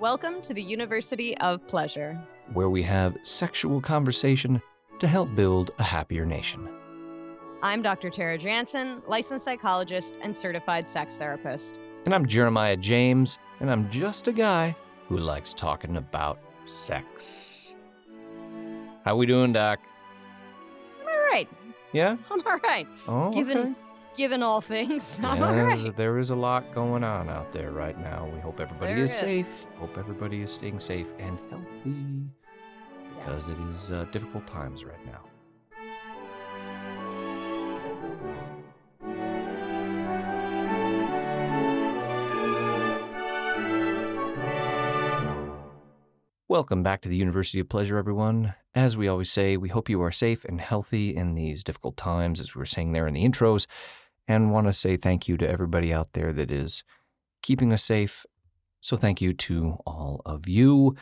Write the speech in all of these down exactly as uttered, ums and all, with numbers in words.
Welcome to the University of Pleasure, where we have sexual conversation to help build a happier nation. I'm Doctor Tara Jansen, licensed psychologist and certified sex therapist. And I'm Jeremiah James, and I'm just a guy who likes talking about sex. How we doing, Doc? I'm all right. Yeah? I'm all right. Oh, given, okay. Given all things, yeah, I'm all right. There is a lot going on out there right now. We hope everybody is, is safe. Hope everybody is staying safe and healthy. Because it is uh, difficult times right now. Welcome back to the University of Pleasure, everyone. As we always say, we hope you are safe and healthy in these difficult times, as we were saying there in the intros, and want to say thank you to everybody out there that is keeping us safe. So thank you to all of you.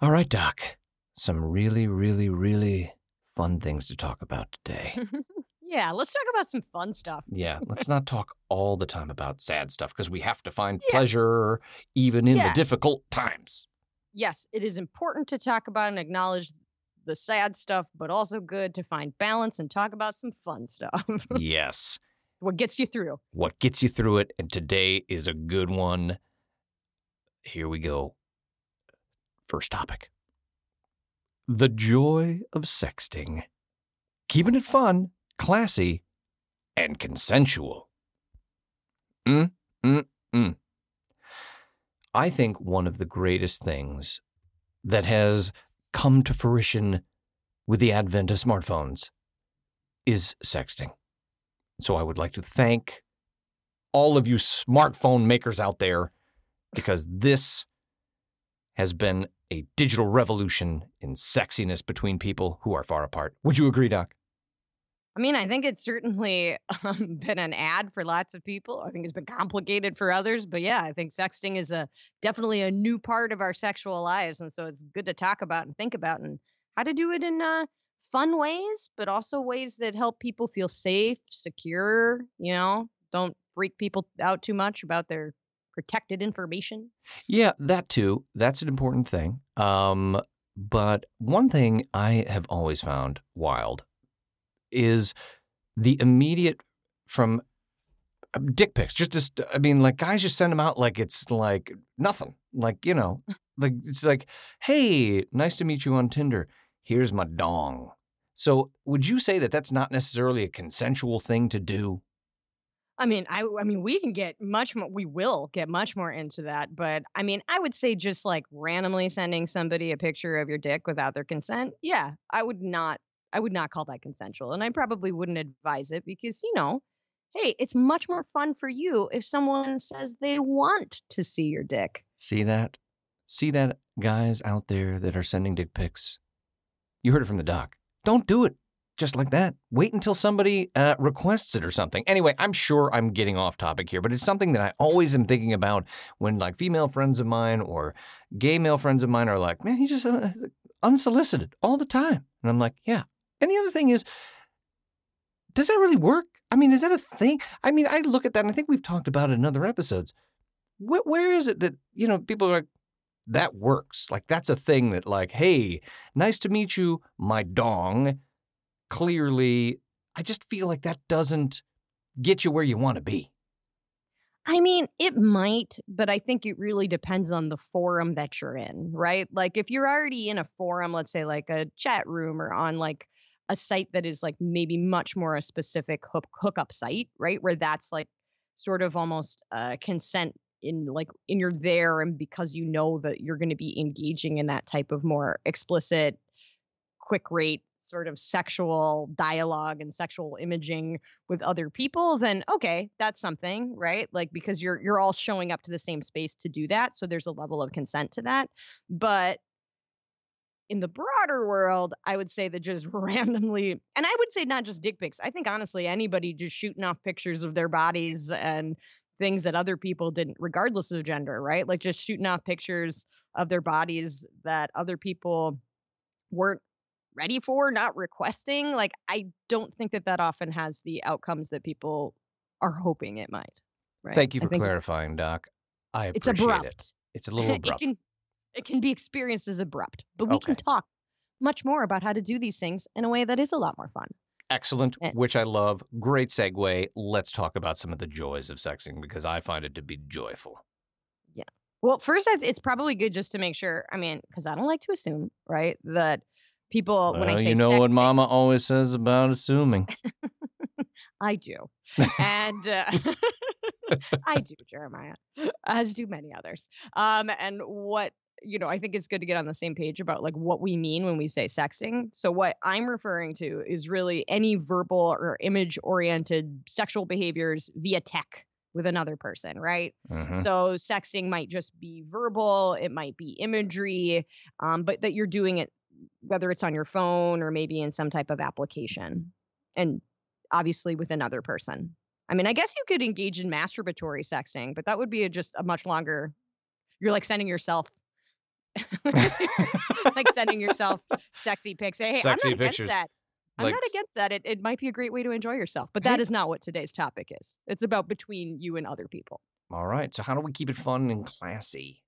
All right, Doc. Some really, really, really fun things to talk about today. Yeah, let's talk about some fun stuff. Yeah, let's not talk all the time about sad stuff, because we have to find yeah. pleasure even in yeah. the difficult times. Yes, it is important to talk about and acknowledge the sad stuff, but also good to find balance and talk about some fun stuff. Yes. What gets you through. What gets you through it, and today is a good one. Here we go. First topic. The joy of sexting. Keeping it fun, classy, and consensual. Mm, mm, mm. I think one of the greatest things that has come to fruition with the advent of smartphones is sexting. So I would like to thank all of you smartphone makers out there, because this has been a digital revolution in sexiness between people who are far apart. Would you agree, Doc? I mean, I think it's certainly um, been an ad for lots of people. I think it's been complicated for others. But yeah, I think sexting is a definitely a new part of our sexual lives. And so it's good to talk about and think about and how to do it in uh, fun ways, but also ways that help people feel safe, secure, you know, don't freak people out too much about their protected information. Yeah, that too. That's an important thing. Um, but one thing I have always found wild is the immediate from dick pics. Just, just, I mean, like, guys just send them out like it's like nothing. Like, you know, like it's like, hey, nice to meet you on Tinder. Here's my dong. So would you say that that's not necessarily a consensual thing to do? I mean, I, I mean, we can get much more, we will get much more into that. But I mean, I would say just like randomly sending somebody a picture of your dick without their consent. Yeah, I would not. I would not call that consensual, and I probably wouldn't advise it because, you know, hey, it's much more fun for you if someone says they want to see your dick. See that? See that, guys out there that are sending dick pics? You heard it from the doc. Don't do it just like that. Wait until somebody uh, requests it or something. Anyway, I'm sure I'm getting off topic here, but it's something that I always am thinking about when, like, female friends of mine or gay male friends of mine are like, man, he just uh, unsolicited all the time. And I'm like, yeah. And the other thing is, does that really work? I mean, is that a thing? I mean, I look at that, and I think we've talked about it in other episodes. Where, where is it that, you know, people are like, that works? Like, that's a thing that, like, hey, nice to meet you, my dong. Clearly, I just feel like that doesn't get you where you want to be. I mean, it might, but I think it really depends on the forum that you're in, right? Like, if you're already in a forum, let's say, like a chat room or on, like, a site that is like maybe much more a specific hook, hookup site, right? Where that's like sort of almost uh, consent in like in you're there and because you know that you're going to be engaging in that type of more explicit, quick rate sort of sexual dialogue and sexual imaging with other people, then okay, that's something, right? Like, because you're you're all showing up to the same space to do that, so there's a level of consent to that. But in the broader world, I would say that just randomly, and I would say not just dick pics. I think honestly, anybody just shooting off pictures of their bodies and things that other people didn't, regardless of gender, right? Like just shooting off pictures of their bodies that other people weren't ready for, not requesting. Like, I don't think that that often has the outcomes that people are hoping it might. Right? Thank you for clarifying, Doc. I appreciate it. It's abrupt. It's a little abrupt. It can, it can be experienced as abrupt, but we okay. can talk much more about how to do these things in a way that is a lot more fun. Excellent, which I love. Great segue. Let's talk about some of the joys of sexting, because I find it to be joyful. Yeah. Well, first, I th- it's probably good just to make sure, I mean, because I don't like to assume, right, that people, well, when I say you know sexting, what Mama always says about assuming. I do. And uh, I do, Jeremiah, as do many others. Um, and what, you know, I think it's good to get on the same page about like what we mean when we say sexting. So what I'm referring to is really any verbal or image oriented sexual behaviors via tech with another person, right? Mm-hmm. So sexting might just be verbal. It might be imagery, um, but that you're doing it, whether it's on your phone or maybe in some type of application, and obviously with another person. I mean, I guess you could engage in masturbatory sexting, but that would be a, just a much longer, you're like sending yourself like sending yourself sexy pics. Hey, sexy I'm not pictures. Against that. I'm like, not against that. It it might be a great way to enjoy yourself, but that hey. is not what today's topic is. It's about between you and other people. All right. So how do we keep it fun and classy?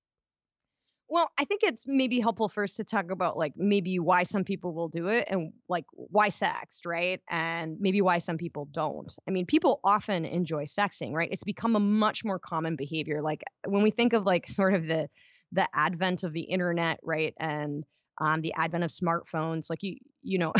Well, I think it's maybe helpful first to talk about like maybe why some people will do it and like why sext, right? And maybe why some people don't. I mean, people often enjoy sexting, right? It's become a much more common behavior. Like when we think of like sort of the the advent of the internet, right? And um, the advent of smartphones. Like, you you know,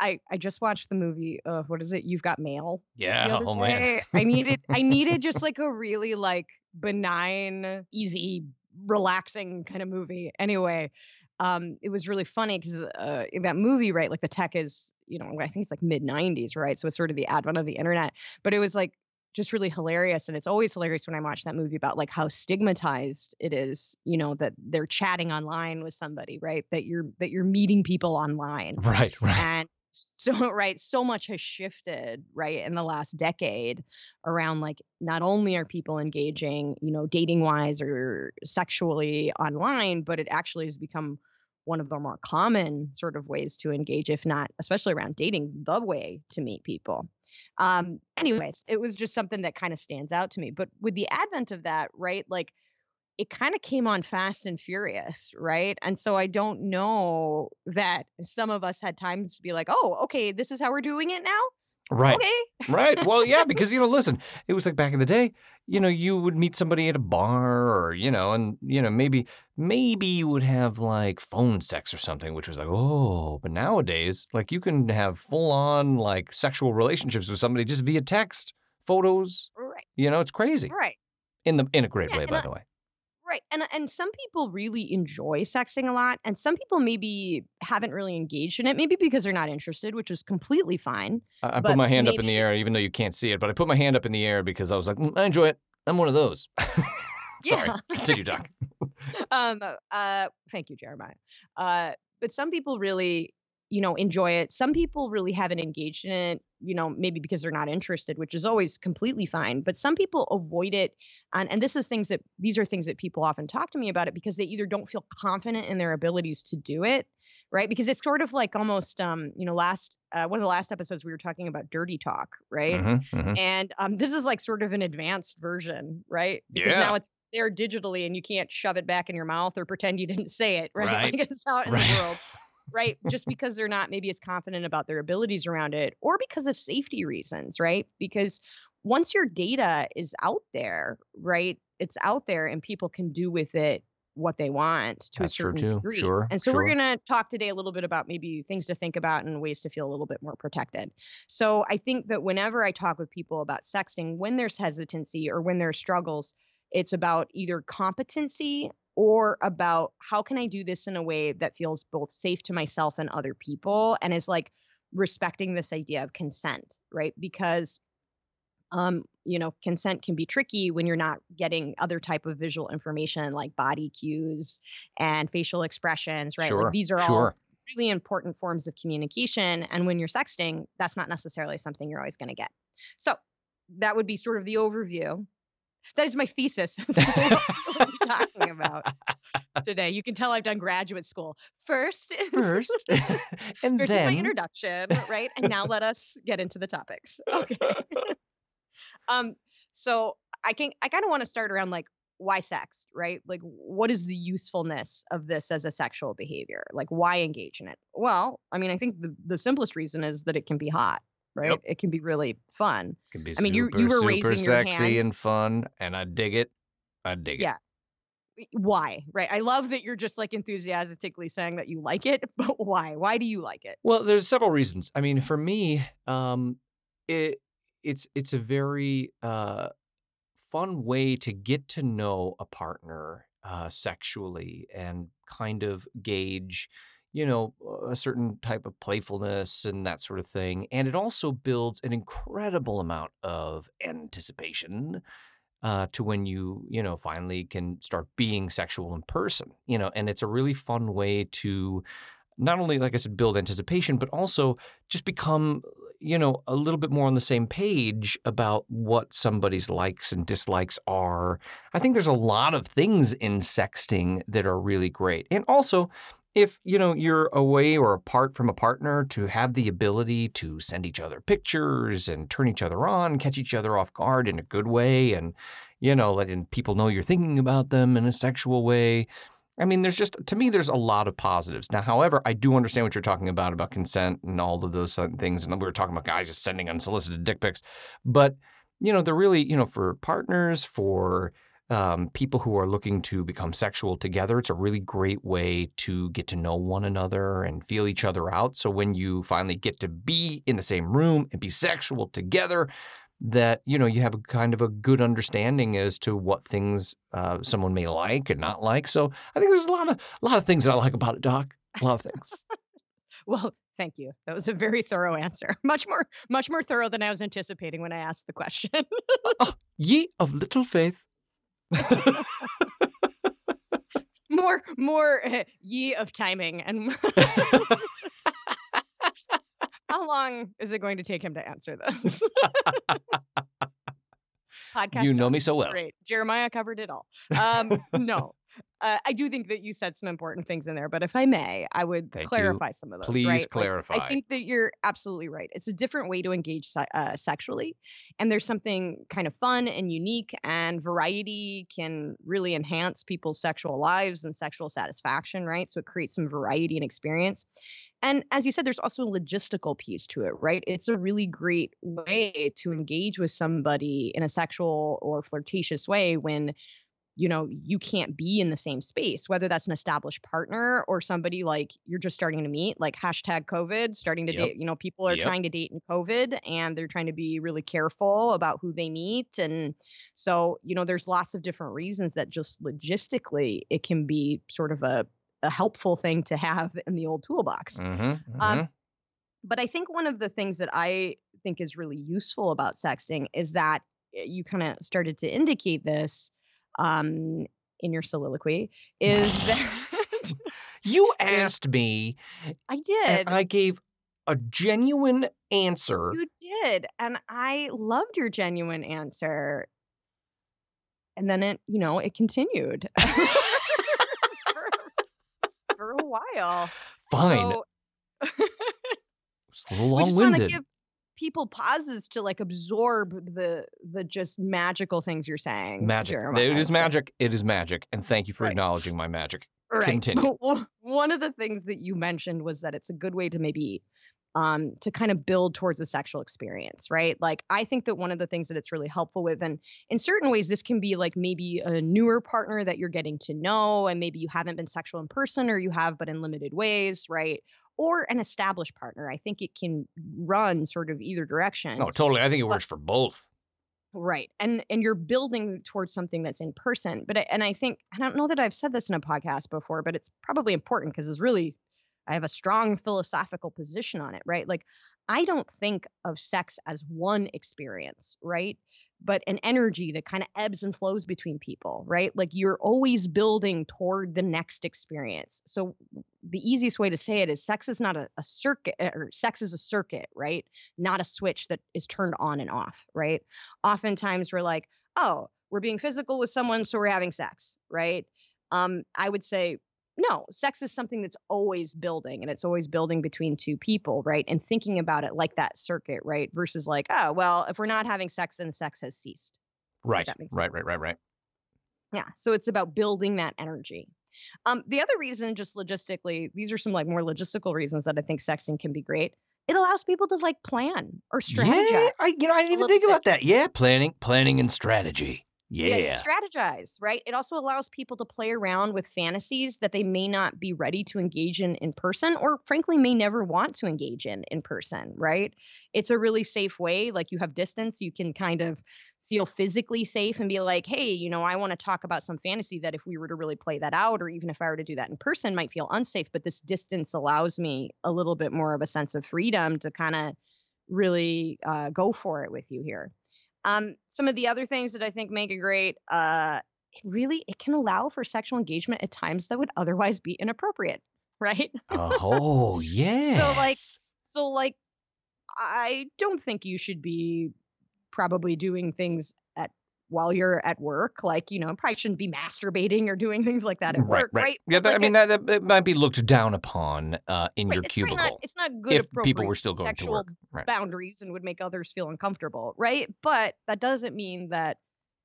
I I just watched the movie, uh, what is it? You've Got Mail. Yeah, oh man. I needed, I needed just like a really like benign, easy, relaxing kind of movie. Anyway, um, it was really funny because uh, in that movie, right, like the tech is, you know, I think it's like mid nineties, right? So it's sort of the advent of the internet. But it was like, just really hilarious. And it's always hilarious when I watch that movie about like how stigmatized it is, you know, that they're chatting online with somebody, right? That you're, that you're meeting people online. Right. Right. And so, right. So much has shifted, right, in the last decade around like, not only are people engaging, you know, dating wise or sexually online, but it actually has become one of the more common sort of ways to engage, if not, especially around dating, the way to meet people. Um, anyways, it was just something that kind of stands out to me. But with the advent of that, right, like it kind of came on fast and furious, right? And so I don't know that some of us had time to be like, oh, okay, this is how we're doing it now. Right. Okay. Right. Well, yeah, because, you know, listen, it was like back in the day, you know, you would meet somebody at a bar or, you know, and, you know, maybe maybe you would have like phone sex or something, which was like, oh, but nowadays, like you can have full on like sexual relationships with somebody just via text, photos. Right. You know, it's crazy. Right. In the in a great yeah, way, by I, the way. Right. And and some people really enjoy sexting a lot, and some people maybe haven't really engaged in it, maybe because they're not interested, which is completely fine. I, I put my hand maybe, up in the air, even though you can't see it, but I put my hand up in the air because I was like, mm, I enjoy it. I'm one of those. Sorry. Yeah. Continue, Doc. um, uh, thank you, Jeremiah. Uh, but some people really, you know, enjoy it. Some people really haven't engaged in it, you know, maybe because they're not interested, which is always completely fine. But some people avoid it. And, and this is things that these are things that people often talk to me about it because they either don't feel confident in their abilities to do it. Right. Because it's sort of like almost, um, you know, last uh, one of the last episodes we were talking about dirty talk. Right. Mm-hmm, mm-hmm. And um, this is like sort of an advanced version. Right. Because yeah. now it's there digitally and you can't shove it back in your mouth or pretend you didn't say it. Right. right. Like it's out in right. the world. Right. Just because they're not maybe as confident about their abilities around it or because of safety reasons. Right. Because once your data is out there, right, it's out there and people can do with it what they want to That's a certain true too. degree. Sure, and so sure. we're going to talk today a little bit about maybe things to think about and ways to feel a little bit more protected. So I think that whenever I talk with people about sexting, when there's hesitancy or when there's struggles, it's about either competency or about how can I do this in a way that feels both safe to myself and other people, and is like respecting this idea of consent, right? Because Um, you know, consent can be tricky when you're not getting other type of visual information like body cues and facial expressions, right? Sure, like these are sure. all really important forms of communication. And when you're sexting, that's not necessarily something you're always going to get. So that would be sort of the overview. That is my thesis. What we're talking about today. You can tell I've done graduate school. First, first, and first then is my introduction, right? And now let us get into the topics. Okay. Um, so I can, I kind of want to start around like why sex, right? Like what is the usefulness of this as a sexual behavior? Like why engage in it? Well, I mean, I think the, the simplest reason is that it can be hot, right? Yep. It can be really fun. It can be I super, mean, you, you were super sexy and fun, and I dig it. I dig yeah. it. Yeah. Why? Right. I love that you're just like enthusiastically saying that you like it, but why? Why do you like it? Well, there's several reasons. I mean, for me, um, it, It's it's a very uh, fun way to get to know a partner uh, sexually and kind of gauge, you know, a certain type of playfulness and that sort of thing. And it also builds an incredible amount of anticipation uh, to when you, you know, finally can start being sexual in person, you know, and it's a really fun way to not only, like I said, build anticipation, but also just become, you know, a little bit more on the same page about what somebody's likes and dislikes are. I think there's a lot of things in sexting that are really great. And also, if, you know, you're away or apart from a partner, to have the ability to send each other pictures and turn each other on, catch each other off guard in a good way, and, you know, letting people know you're thinking about them in a sexual way. I mean, there's just, to me, there's a lot of positives. Now, however, I do understand what you're talking about, about consent and all of those things. And we were talking about guys just sending unsolicited dick pics. But, you know, they're really, you know, for partners, for um, people who are looking to become sexual together, it's a really great way to get to know one another and feel each other out. So when you finally get to be in the same room and be sexual together, that, you know, you have a kind of a good understanding as to what things uh, someone may like and not like. So I think there's a lot of a lot of things that I like about it, Doc. A lot of things. Well, thank you. That was a very thorough answer. Much more, much more thorough than I was anticipating when I asked the question. Oh, ye of little faith. more, more uh, ye of timing and. How long is it going to take him to answer this? Podcast. You know me so well. Great. Jeremiah covered it all. Um, no, uh, I do think that you said some important things in there, but if I may, I would Thank clarify you. Some of those. Please right? clarify. Like, I think that you're absolutely right. It's a different way to engage se- uh, sexually, and there's something kind of fun and unique, and variety can really enhance people's sexual lives and sexual satisfaction, right? So it creates some variety and experience. And as you said, there's also a logistical piece to it, right? It's a really great way to engage with somebody in a sexual or flirtatious way when, you know, you can't be in the same space, whether that's an established partner or somebody like you're just starting to meet, like hashtag COVID, starting to yep. date, you know, people are yep. trying to date in COVID and they're trying to be really careful about who they meet. And so, you know, there's lots of different reasons that just logistically it can be sort of a a helpful thing to have in the old toolbox. Mm-hmm, mm-hmm. Um, but I think one of the things that I think is really useful about sexting is that you kind of started to indicate this um, in your soliloquy is that you asked me. I did. And I gave a genuine answer. You did. And I loved your genuine answer. And then it, you know, it continued. For a while. Fine. So, it's a little long-winded. We just want to give people pauses to like absorb the the just magical things you're saying. Magic. Jeremiah. It is magic. It is magic. And thank you for right. acknowledging my magic. Right. Continue. But one of the things that you mentioned was that it's a good way to maybe um, to kind of build towards a sexual experience, right? Like, I think that one of the things that it's really helpful with, and in certain ways, this can be like maybe a newer partner that you're getting to know, and maybe you haven't been sexual in person or you have, but in limited ways, right? Or an established partner. I think it can run sort of either direction. Oh, totally. I think it works but, for both. Right. And and you're building towards something that's in person. But I, and I think, I don't know that I've said this in a podcast before, but it's probably important because it's really, I have a strong philosophical position on it, right? Like, I don't think of sex as one experience, right? But an energy that kind of ebbs and flows between people, right? Like, you're always building toward the next experience. So the easiest way to say it is sex is not a, a circuit, or sex is a circuit, right? Not a switch that is turned on and off, right? Oftentimes we're like, oh, we're being physical with someone, so we're having sex, right? Um, I would say, no, sex is something that's always building, and it's always building between two people, right? And thinking about it like that circuit, right? Versus like, oh, well, if we're not having sex, then sex has ceased. Right, right, right, right, right. Yeah, so it's about building that energy. Um, the other reason, just logistically, these are some like more logistical reasons that I think sexting can be great. It allows people to like plan or strategize. Yeah, I, you know, I didn't even think about that. Yeah, planning, planning and strategy. Yeah. yeah, strategize, right? It also allows people to play around with fantasies that they may not be ready to engage in in person, or frankly, may never want to engage in in person, right? It's a really safe way. Like, you have distance, you can kind of feel physically safe and be like, hey, you know, I want to talk about some fantasy that if we were to really play that out, or even if I were to do that in person, might feel unsafe. But this distance allows me a little bit more of a sense of freedom to kind of really uh, go for it with you here. Um, some of the other things that I think make it great, uh, it really, it can allow for sexual engagement at times that would otherwise be inappropriate, right? Oh, yes. So like, so like, I don't think you should be probably doing things at, while you're at work, like, you know, probably shouldn't be masturbating or doing things like that at right, work, right? right? Yeah, that, like I mean, it, that, that might be looked down upon uh, in right, your it's cubicle. Not, it's not good if people were still going to work. Right. Boundaries and would make others feel uncomfortable, right? But that doesn't mean that,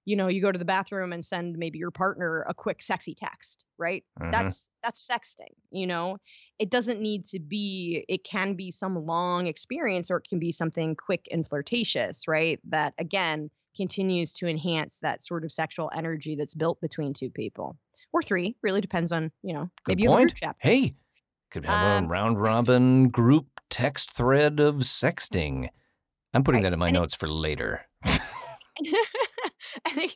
you know, you go to the bathroom and send maybe your partner a quick sexy text, right? Mm-hmm. That's that's sexting, you know? It doesn't need to be, it can be some long experience, or it can be something quick and flirtatious, right? That, again, continues to enhance that sort of sexual energy that's built between two people, or three. Really depends on, you know, Good maybe point. A group hey, could have um, a round robin group text thread of sexting. I'm putting right. that in my and notes it, for later. and it,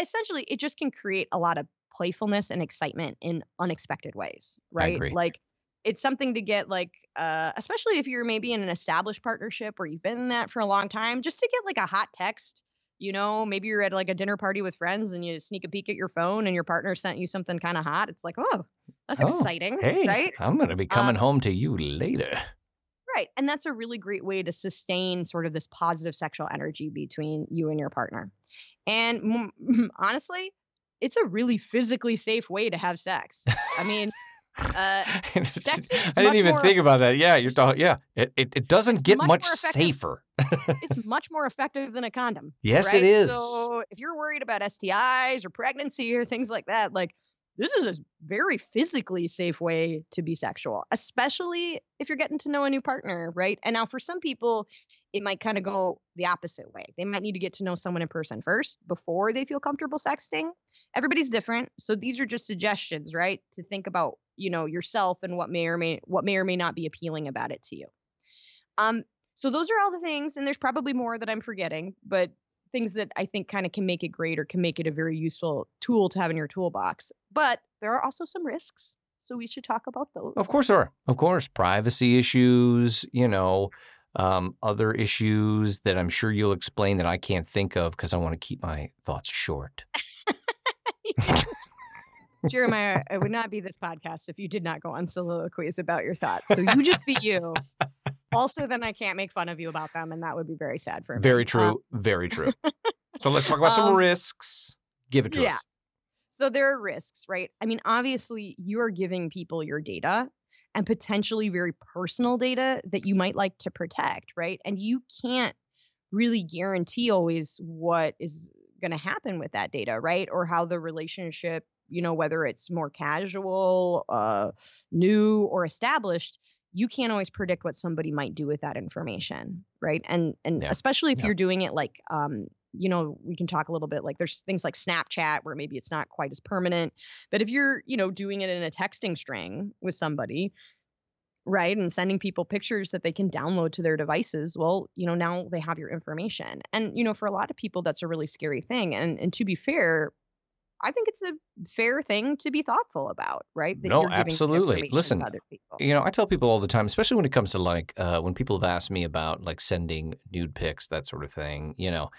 essentially, it just can create a lot of playfulness and excitement in unexpected ways, right? I agree. Like, it's something to get like, uh, especially if you're maybe in an established partnership or you've been in that for a long time, just to get like a hot text. You know, maybe you're at like a dinner party with friends and you sneak a peek at your phone and your partner sent you something kind of hot. It's like, oh, that's oh, exciting, hey, right? I'm going to be coming um, home to you later. Right. And that's a really great way to sustain sort of this positive sexual energy between you and your partner. And m- honestly, it's a really physically safe way to have sex. I mean... Uh, I didn't even more, think about that. Yeah, you're talking. Yeah, it it, it doesn't get much, much safer. It's much more effective than a condom. Yes, right? It is. So if you're worried about S T Is or pregnancy or things like that, like this is a very physically safe way to be sexual, especially if you're getting to know a new partner, right? And now for some people, it might kind of go the opposite way. They might need to get to know someone in person first before they feel comfortable sexting. Everybody's different, so these are just suggestions, right? To think about, you know, yourself and what may or may what may or may not be appealing about it to you. Um, so those are all the things, and there's probably more that I'm forgetting, but things that I think kind of can make it great or can make it a very useful tool to have in your toolbox. But there are also some risks, so we should talk about those. Of course there are. Of course, privacy issues, you know, um, other issues that I'm sure you'll explain that I can't think of because I want to keep my thoughts short. Jeremiah, it would not be this podcast if you did not go on soliloquies about your thoughts. So you just be you. Also, then I can't make fun of you about them, and that would be very sad for me. Very true. Um, very true. So let's talk about um, some risks. Give it to yeah. us. So there are risks, right? I mean, obviously, you are giving people your data and potentially very personal data that you might like to protect, right? And you can't really guarantee always what is going to happen with that data, right? Or how the relationship, you know, whether it's more casual, uh, new, or established, you can't always predict what somebody might do with that information, right? And and yeah. especially if yeah. you're doing it like, um, you know, we can talk a little bit like there's things like Snapchat where maybe it's not quite as permanent, but if you're, you know, doing it in a texting string with somebody, right? And sending people pictures that they can download to their devices. Well, you know, now they have your information. And, you know, for a lot of people, that's a really scary thing. And and to be fair, I think it's a fair thing to be thoughtful about, right? That no, you're absolutely. Listen, other you know, I tell people all the time, especially when it comes to like uh, when people have asked me about like sending nude pics, that sort of thing. You know,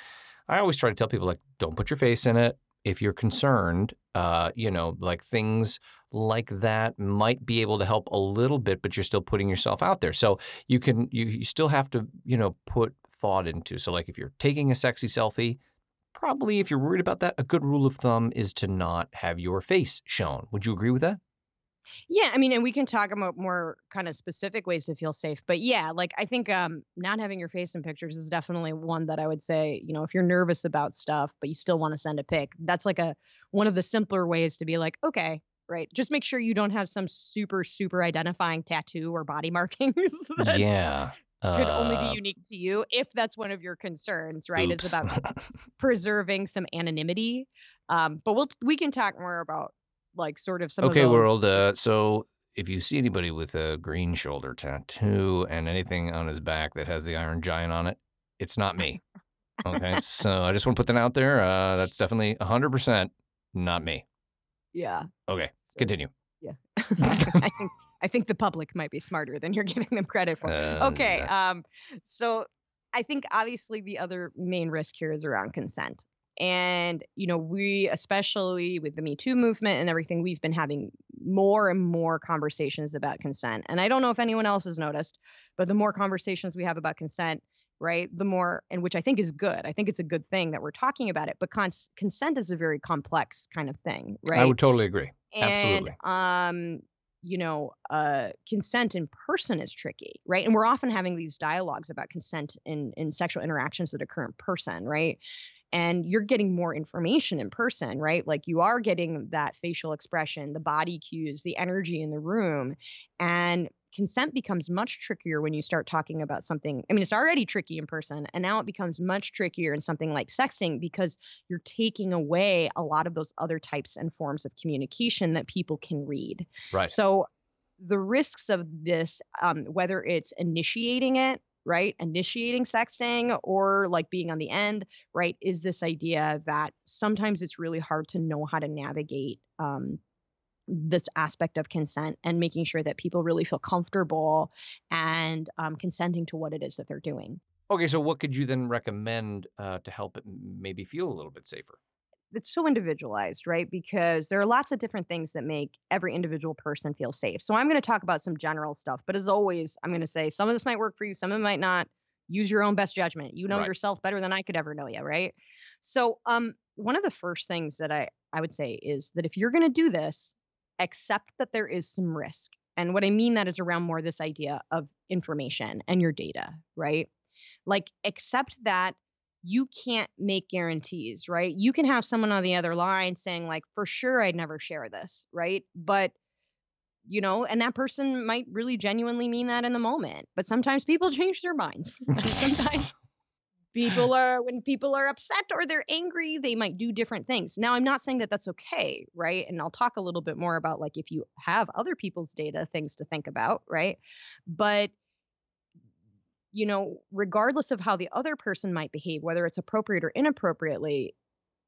I always try to tell people like, don't put your face in it. If you're concerned, uh, you know, like things like that might be able to help a little bit, but you're still putting yourself out there. So you can you, you still have to, you know, put thought into. So like if you're taking a sexy selfie, probably if you're worried about that, a good rule of thumb is to not have your face shown. Would you agree with that? Yeah. I mean, and we can talk about more kind of specific ways to feel safe. But yeah, like I think um, not having your face in pictures is definitely one that I would say, you know, if you're nervous about stuff, but you still want to send a pic, that's like a one of the simpler ways to be like, okay, right. Just make sure you don't have some super, super identifying tattoo or body markings. That- yeah. Could only be unique to you if that's one of your concerns, right? Oops. It's about preserving some anonymity. Um, but we'll we can talk more about like sort of some. Okay, of those. World. Uh, so if you see anybody with a green shoulder tattoo and anything on his back that has the Iron Giant on it, it's not me. Okay, so I just want to put that out there. Uh, that's definitely a hundred percent not me. Yeah. Okay, so, continue. Yeah. I think. I think the public might be smarter than you're giving them credit for. Uh, okay. Yeah. Um, so I think obviously the other main risk here is around consent. And, you know, we, especially with the Me Too movement and everything, we've been having more and more conversations about consent. And I don't know if anyone else has noticed, but the more conversations we have about consent, right, the more, and which I think is good. I think it's a good thing that we're talking about it, but cons- consent is a very complex kind of thing, right? I would totally agree. And, Absolutely. Um, you know, uh, consent in person is tricky, right? And we're often having these dialogues about consent in, in sexual interactions that occur in person, right? And you're getting more information in person, right? Like you are getting that facial expression, the body cues, the energy in the room. And consent becomes much trickier when you start talking about something. I mean, it's already tricky in person, and now it becomes much trickier in something like sexting because you're taking away a lot of those other types and forms of communication that people can read. Right. So the risks of this, um, whether it's initiating it, right, initiating sexting or like being on the end, right, is this idea that sometimes it's really hard to know how to navigate um this aspect of consent and making sure that people really feel comfortable and um, consenting to what it is that they're doing. Okay, so what could you then recommend uh, to help it maybe feel a little bit safer? It's so individualized, right? Because there are lots of different things that make every individual person feel safe. So I'm going to talk about some general stuff, but as always, I'm going to say some of this might work for you, some of it might not. Use your own best judgment. You know right. yourself better than I could ever know you, right? So um, one of the first things that I, I would say is that if you're going to do this, accept that there is some risk. And what I mean that is around more this idea of information and your data, right? Like accept that you can't make guarantees, right? You can have someone on the other line saying like, for sure, I'd never share this, right? But, you know, and that person might really genuinely mean that in the moment. But sometimes people change their minds. Sometimes people are, when people are upset or they're angry, they might do different things. Now, I'm not saying that that's okay, right? And I'll talk a little bit more about like if you have other people's data, things to think about, right? But, you know, regardless of how the other person might behave, whether it's appropriate or inappropriately,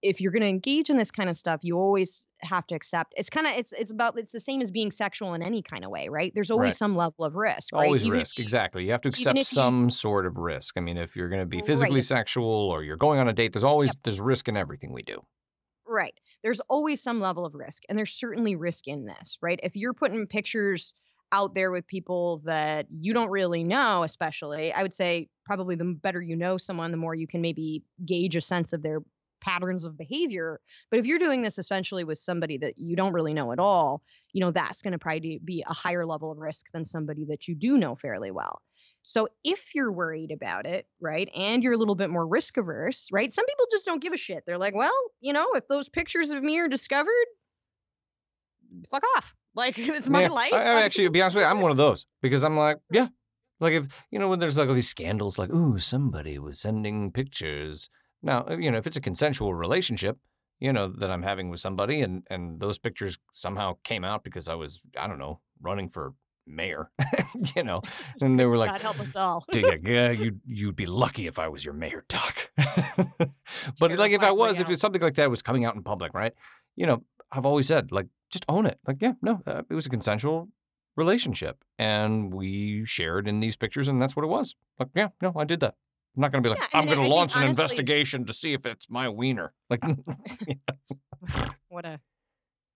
if you're going to engage in this kind of stuff, you always have to accept. It's kind of, it's it's about, it's the same as being sexual in any kind of way, right? There's always right. some level of risk, right? Always even risk, if, exactly. You have to accept some you, sort of risk. I mean, if you're going to be physically right. sexual or you're going on a date, there's always, yep. there's risk in everything we do. Right. There's always some level of risk, and there's certainly risk in this, right? If you're putting pictures out there with people that you don't really know, especially, I would say probably the better you know someone, the more you can maybe gauge a sense of their patterns of behavior. But if you're doing this essentially with somebody that you don't really know at all, you know, that's going to probably be a higher level of risk than somebody that you do know fairly well. So if you're worried about it, right, and you're a little bit more risk averse, right, some people just don't give a shit. They're like, well, you know, if those pictures of me are discovered, fuck off. Like, it's my yeah, life. I, I actually, to be honest with you, I'm one of those because I'm like, yeah. Like if, you know, when there's like all these scandals, like, ooh, somebody was sending pictures. Now, you know, if it's a consensual relationship, you know, that I'm having with somebody and, and those pictures somehow came out because I was, I don't know, running for mayor, you know, and they were like, God help us all. you'd, you'd be lucky if I was your mayor, Doc. But like, if I was, if it's something like that was coming out in public, right? You know, I've always said, like, just own it. Like, yeah, no, uh, it was a consensual relationship and we shared in these pictures and that's what it was. Like, yeah, no, I did that. I'm not going to be like, yeah, I'm going to launch an honestly, investigation to see if it's my wiener. Like, yeah. What a,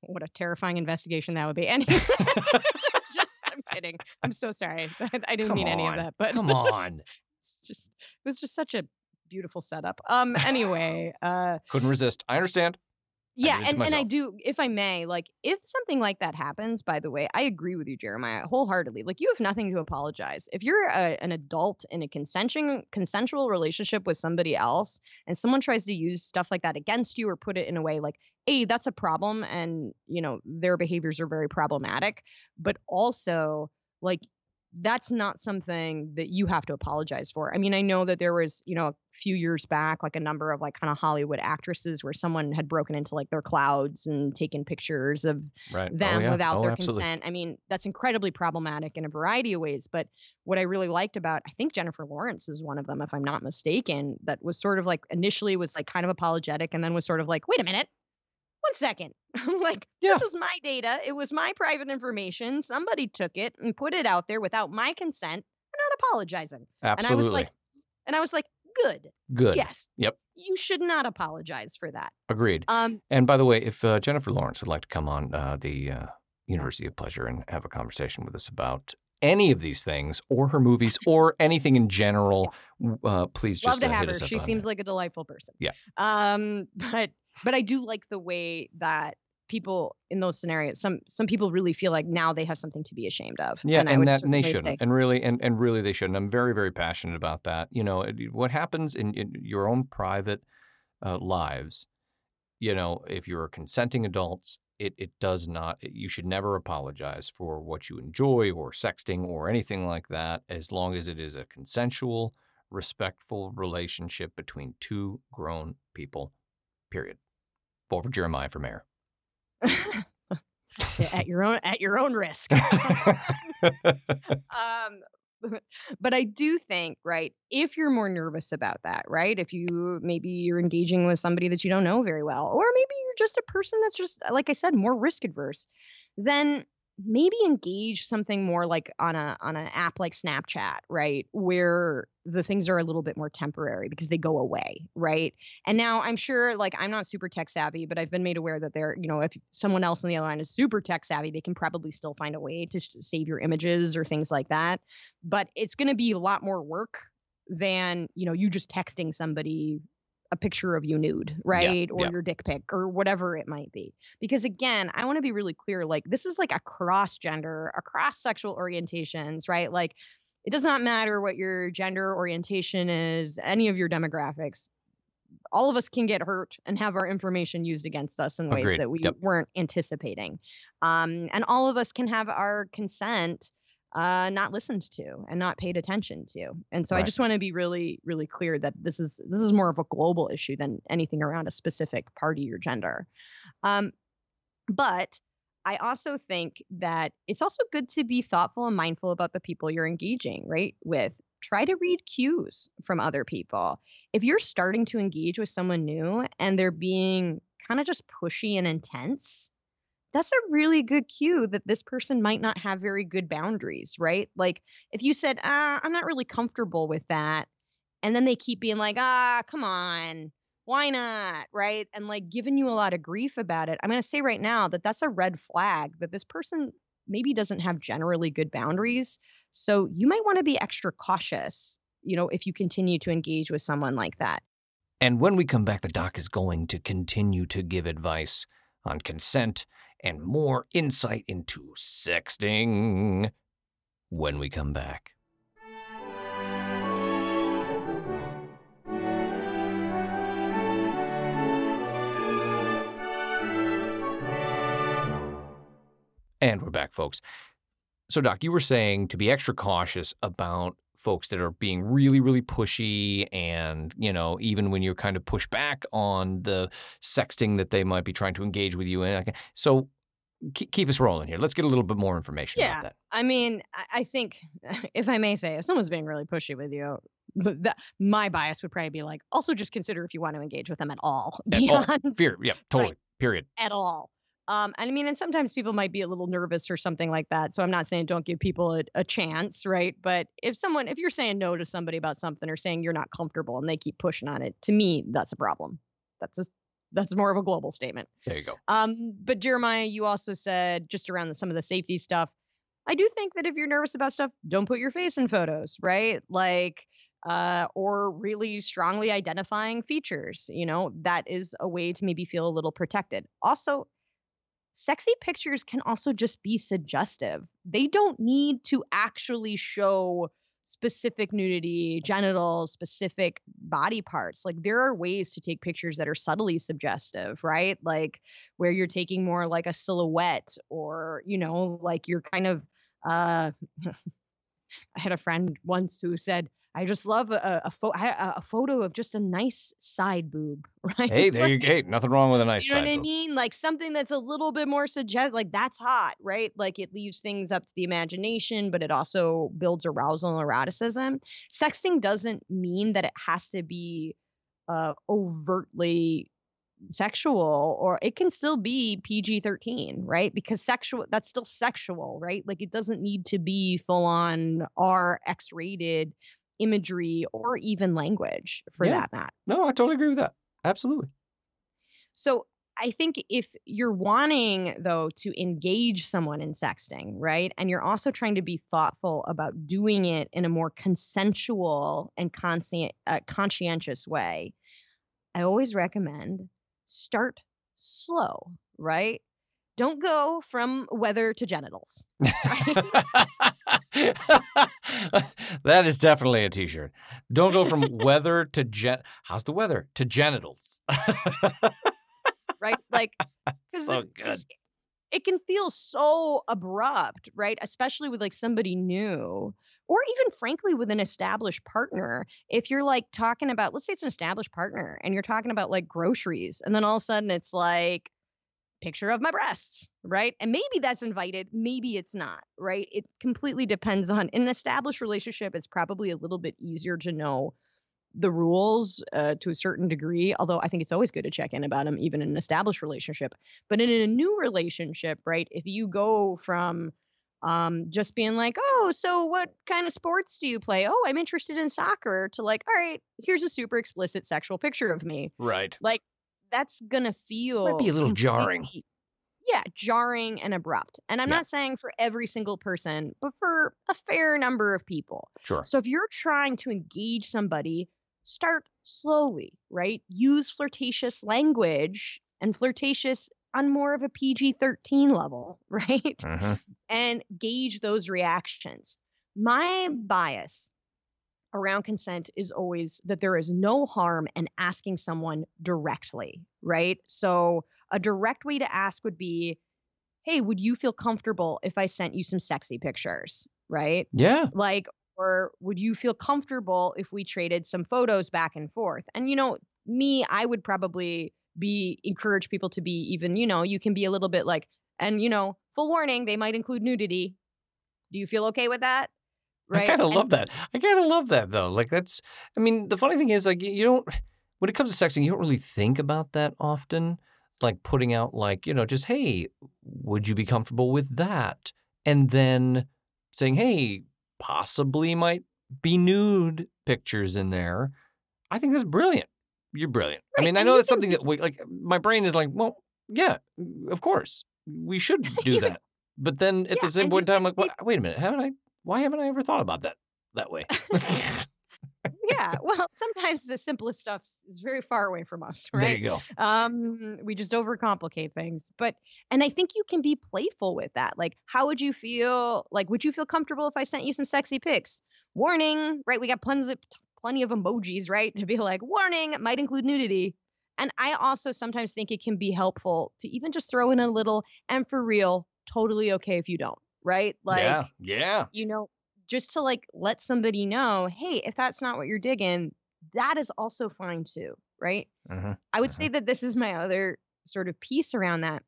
what a terrifying investigation that would be. And anyway, I'm kidding. I'm so sorry. I didn't come mean on. any of that, but come on. It's just, it was just such a beautiful setup. Um, anyway, uh, couldn't resist. I understand. Yeah. I and, and I do, if I may, like if something like that happens, by the way, I agree with you, Jeremiah, wholeheartedly. Like you have nothing to apologize. If you're a, an adult in a consenting, consensual relationship with somebody else and someone tries to use stuff like that against you or put it in a way like, hey, that's a problem. And, you know, their behaviors are very problematic. But also like that's not something that you have to apologize for. I mean, I know that there was, you know, a few years back, like a number of like kind of Hollywood actresses where someone had broken into like their clouds and taken pictures of right. them oh, yeah. without oh, their absolutely. consent. I mean, that's incredibly problematic in a variety of ways. But what I really liked about, I think Jennifer Lawrence is one of them, if I'm not mistaken, that was sort of like initially was like kind of apologetic and then was sort of like, wait a minute. One second. I'm like, yeah. This was my data. It was my private information. Somebody took it and put it out there without my consent. I'm not apologizing. Absolutely. And I was like, and I was like, good. Good. Yes. Yep. You should not apologize for that. Agreed. Um. And by the way, if uh, Jennifer Lawrence would like to come on uh, the uh, University of Pleasure and have a conversation with us about any of these things or her movies or anything in general, yeah. uh, please just Love to uh, have hit her. us up. She seems that. like a delightful person. Yeah. Um. But. But I do like the way that people in those scenarios, some some people really feel like now they have something to be ashamed of. Yeah, and, and, that, and they shouldn't. Say, and really, and, and really they shouldn't. I'm very, very passionate about that. You know, it, what happens in, in your own private uh, lives, you know, if you're consenting adults, it, it does not, you should never apologize for what you enjoy or sexting or anything like that, as long as it is a consensual, respectful relationship between two grown people, period. Vote for Jeremiah for mayor. at your own at your own risk. um, but I do think, right, if you're more nervous about that, right, if you maybe you're engaging with somebody that you don't know very well, or maybe you're just a person that's just, like I said, more risk adverse, then maybe engage something more like on a on an app like Snapchat, right, where the things are a little bit more temporary because they go away, right? And now I'm sure, like, I'm not super tech savvy, but I've been made aware that they're, you know, if someone else on the other line is super tech savvy, they can probably still find a way to sh- save your images or things like that. But it's going to be a lot more work than, you know, you just texting somebody a picture of you nude, right? Yeah, or yeah. your dick pic or whatever it might be. Because again, I want to be really clear, like, this is like across gender, across sexual orientations, right? Like, it does not matter what your gender orientation is, any of your demographics. All of us can get hurt and have our information used against us in ways Agreed. that we yep. weren't anticipating. Um, and all of us can have our consent uh, not listened to and not paid attention to. And so right. I just want to be really, really clear that this is this is more of a global issue than anything around a specific party or gender. Um, but I also think that it's also good to be thoughtful and mindful about the people you're engaging, right, with. Try to read cues from other people. If you're starting to engage with someone new and they're being kind of just pushy and intense, that's a really good cue that this person might not have very good boundaries, right? Like if you said, ah, I'm not really comfortable with that, and then they keep being like, ah, come on. Why not? Right. And like giving you a lot of grief about it. I'm going to say right now that that's a red flag that this person maybe doesn't have generally good boundaries. So you might want to be extra cautious, you know, if you continue to engage with someone like that. And when we come back, the doc is going to continue to give advice on consent and more insight into sexting when we come back. And we're back, folks. So, Doc, you were saying to be extra cautious about folks that are being really, really pushy and, you know, even when you're kind of pushed back on the sexting that they might be trying to engage with you in. So keep us rolling here. Let's get a little bit more information yeah, about that. I mean, I think, if I may say, if someone's being really pushy with you, that, my bias would probably be like, also just consider if you want to engage with them at all. At all. Fear, yeah, totally, right. Period. At all. Um, and I mean, and sometimes people might be a little nervous or something like that. So I'm not saying don't give people a, a chance, right? But if someone, if you're saying no to somebody about something or saying you're not comfortable and they keep pushing on it, to me, that's a problem. That's a, that's more of a global statement. There you go. Um, but Jeremiah, you also said just around the, some of the safety stuff, I do think that if you're nervous about stuff, don't put your face in photos, right? Like, uh, or really strongly identifying features, you know, that is a way to maybe feel a little protected. Also, sexy pictures can also just be suggestive. They don't need to actually show specific nudity, genitals, specific body parts. Like there are ways to take pictures that are subtly suggestive, right? Like where you're taking more like a silhouette or, you know, like you're kind of, uh, I had a friend once who said, I just love a, a, fo- a photo of just a nice side boob, right? Hey, there like, you go. Hey, nothing wrong with a nice side boob. You know what I mean? Like something that's a little bit more suggestive, like that's hot, right? Like it leaves things up to the imagination, but it also builds arousal and eroticism. Sexting doesn't mean that it has to be uh, overtly sexual, or it can still be P G thirteen, right? Because sexual, that's still sexual, right? Like it doesn't need to be full on R X-rated imagery or even language for yeah. that matter. No, I totally agree with that. Absolutely. So I think if you're wanting, though, to engage someone in sexting, right, and you're also trying to be thoughtful about doing it in a more consensual and conscien- uh, conscientious way, I always recommend start slow, right? Don't go from weather to genitals. Right? That is definitely a t-shirt. Don't go from weather to gen. How's the weather? To genitals. Right? Like, so it, good. It, it can feel so abrupt, right? Especially with like somebody new, or even frankly with an established partner. If you're like talking about, let's say it's an established partner and you're talking about like groceries, and then all of a sudden it's like, picture of my breasts, right? And maybe that's invited, maybe it's not, right? It completely depends on, in an established relationship, it's probably a little bit easier to know the rules uh, to a certain degree, although I think it's always good to check in about them, even in an established relationship. But in a new relationship, right, if you go from um, just being like, oh, so what kind of sports do you play? Oh, I'm interested in soccer, to like, all right, here's a super explicit sexual picture of me. Right. Like, that's going to feel... Might be a little jarring. Yeah, jarring and abrupt. And I'm yeah. not saying for every single person, but for a fair number of people. Sure. So if you're trying to engage somebody, start slowly, right? Use flirtatious language, and flirtatious on more of a P G thirteen level, right? Uh-huh. And gauge those reactions. My bias around consent is always that there is no harm in asking someone directly, right? So a direct way to ask would be, hey, would you feel comfortable if I sent you some sexy pictures, right? Yeah. Like, or would you feel comfortable if we traded some photos back and forth? And, you know, me, I would probably be encourage people to be even, you know, you can be a little bit like, and, you know, full warning, they might include nudity. Do you feel okay with that? Right? I kind of love that. I kind of love that, though. Like, that's, I mean, the funny thing is, like, you don't, when it comes to sexting, you don't really think about that often. Like, putting out, like, you know, just, hey, would you be comfortable with that? And then saying, hey, possibly might be nude pictures in there. I think that's brilliant. You're brilliant. Right. I mean, I know that's something that, we, like, my brain is like, well, yeah, of course, we should do that. But then at yeah, the same point in time, I'm like, well, wait a minute, haven't I? Why haven't I ever thought about that that way? Yeah. Well, sometimes the simplest stuff is very far away from us, right? There you go. Um, we just overcomplicate things. But, and I think you can be playful with that. Like, how would you feel, like, would you feel comfortable if I sent you some sexy pics? Warning, right? We got plenty of, plenty of emojis, right? To be like, warning, it might include nudity. And I also sometimes think it can be helpful to even just throw in a little, and for real, totally okay if you don't. Right? Like, yeah, yeah. You know, just to like let somebody know, hey, if that's not what you're digging, that is also fine too, right? Uh-huh, I would uh-huh. say that this is my other sort of piece around that.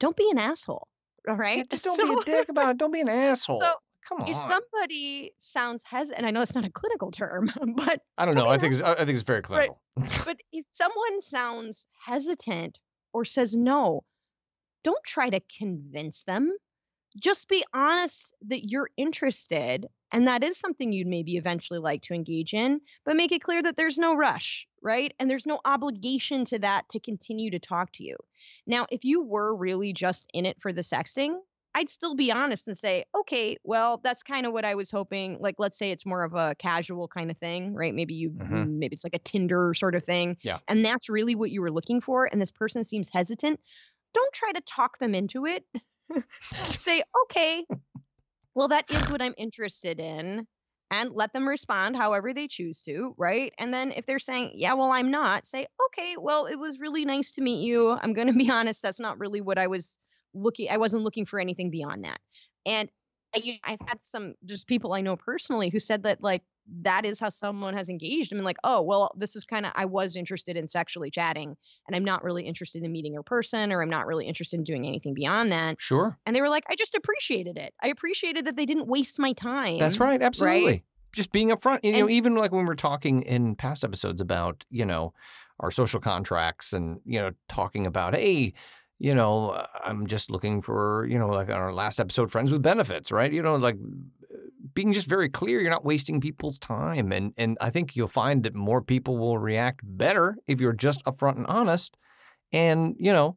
Don't be an asshole, All right. Just don't so, be a dick about it. Don't be an asshole. So, Come on. If somebody sounds hesitant, and I know it's not a clinical term, but I don't know. I think it's, I think it's very clinical. But, but if someone sounds hesitant or says no, don't try to convince them. Just be honest that you're interested and that is something you'd maybe eventually like to engage in, but make it clear that there's no rush, right? And there's no obligation to that to continue to talk to you. Now, if you were really just in it for the sexting, I'd still be honest and say, okay, well, that's kind of what I was hoping. Like, let's say it's more of a casual kind of thing, right? Maybe you, mm-hmm. maybe it's like a Tinder sort of thing. Yeah. And that's really what you were looking for. And this person seems hesitant. Don't try to talk them into it. Say, okay, well, that is what I'm interested in. And let them respond however they choose to, right? And then if they're saying, yeah, well, I'm not, say, okay, well, it was really nice to meet you. I'm going to be honest. That's not really what I was looking. I wasn't looking for anything beyond that. And I, I've had some just people I know personally who said that, like, that is how someone has engaged. I mean, like, oh, well, this is kind of, I was interested in sexually chatting and I'm not really interested in meeting a person, or I'm not really interested in doing anything beyond that. Sure. And they were like, I just appreciated it. I appreciated that they didn't waste my time. That's right. Absolutely. Right? Just being upfront. You and, know, even like when we're talking in past episodes about, you know, our social contracts and, you know, talking about, hey, you know, I'm just looking for, you know, like our last episode, friends with benefits, right? You know, like being just very clear, you're not wasting people's time. And and I think you'll find that more people will react better if you're just upfront and honest and, you know,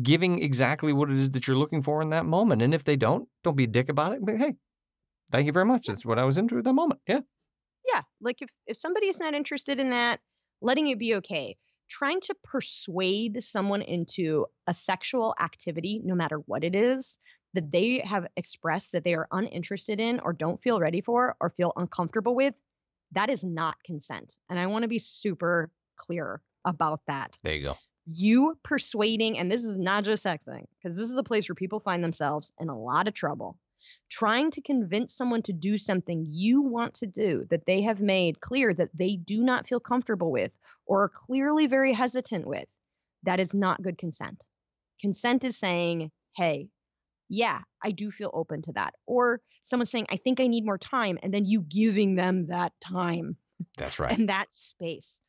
giving exactly what it is that you're looking for in that moment. And if they don't, don't be a dick about it. But hey, thank you very much. That's what I was into at that moment. Yeah. Yeah. Like if, if somebody is not interested in that, letting it be okay. Trying to persuade someone into a sexual activity, no matter what it is, that they have expressed that they are uninterested in or don't feel ready for or feel uncomfortable with, that is not consent. And I want to be super clear about that. There you go. You persuading, and this is not just sexting, because this is a place where people find themselves in a lot of trouble. Trying to convince someone to do something you want to do that they have made clear that they do not feel comfortable with or are clearly very hesitant with, that is not good consent. Consent is saying, hey, yeah, I do feel open to that. Or someone saying, I think I need more time. And then you giving them that time. That's right. And that space.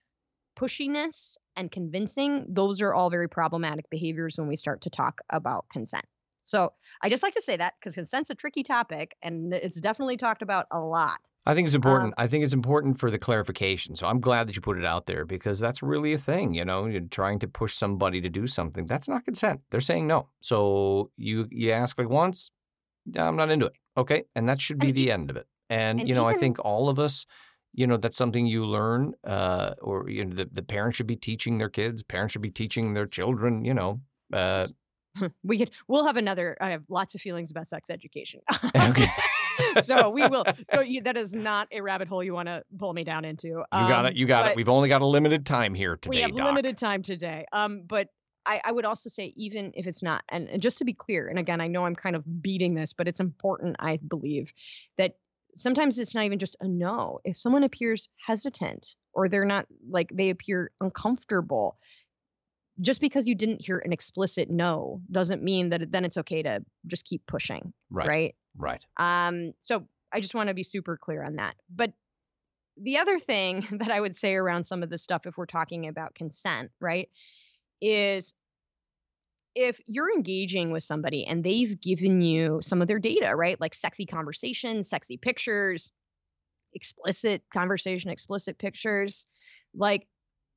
Pushiness and convincing, those are all very problematic behaviors when we start to talk about consent. So I just like to say that because consent's a tricky topic and it's definitely talked about a lot. I think it's important. Um, I think it's important for the clarification. So I'm glad that you put it out there because that's really a thing, you know, you're trying to push somebody to do something. That's not consent. They're saying no. So you you ask like once, I'm not into it. Okay. And that should be the end of it. And, and you know, even, I think all of us, you know, that's something you learn uh, or you know, the, the parents should be teaching their kids. Parents should be teaching their children, you know. Uh, we could, we'll have another, I have lots of feelings about sex education. Okay. So we will. So you, that is not a rabbit hole you want to pull me down into. Um, you got it. You got it. We've only got a limited time here today. We have Doc. limited time today. Um, but I, I would also say, even if it's not, and, and just to be clear, and again, I know I'm kind of beating this, but it's important, I believe, that sometimes it's not even just a no. If someone appears hesitant or they're not like they appear uncomfortable, just because you didn't hear an explicit no doesn't mean that it, then it's okay to just keep pushing. Right. Right. Right. Um, so I just want to be super clear on that. But the other thing that I would say around some of this stuff, if we're talking about consent, right, is if you're engaging with somebody and they've given you some of their data, right, like sexy conversations, sexy pictures, explicit conversation, explicit pictures, like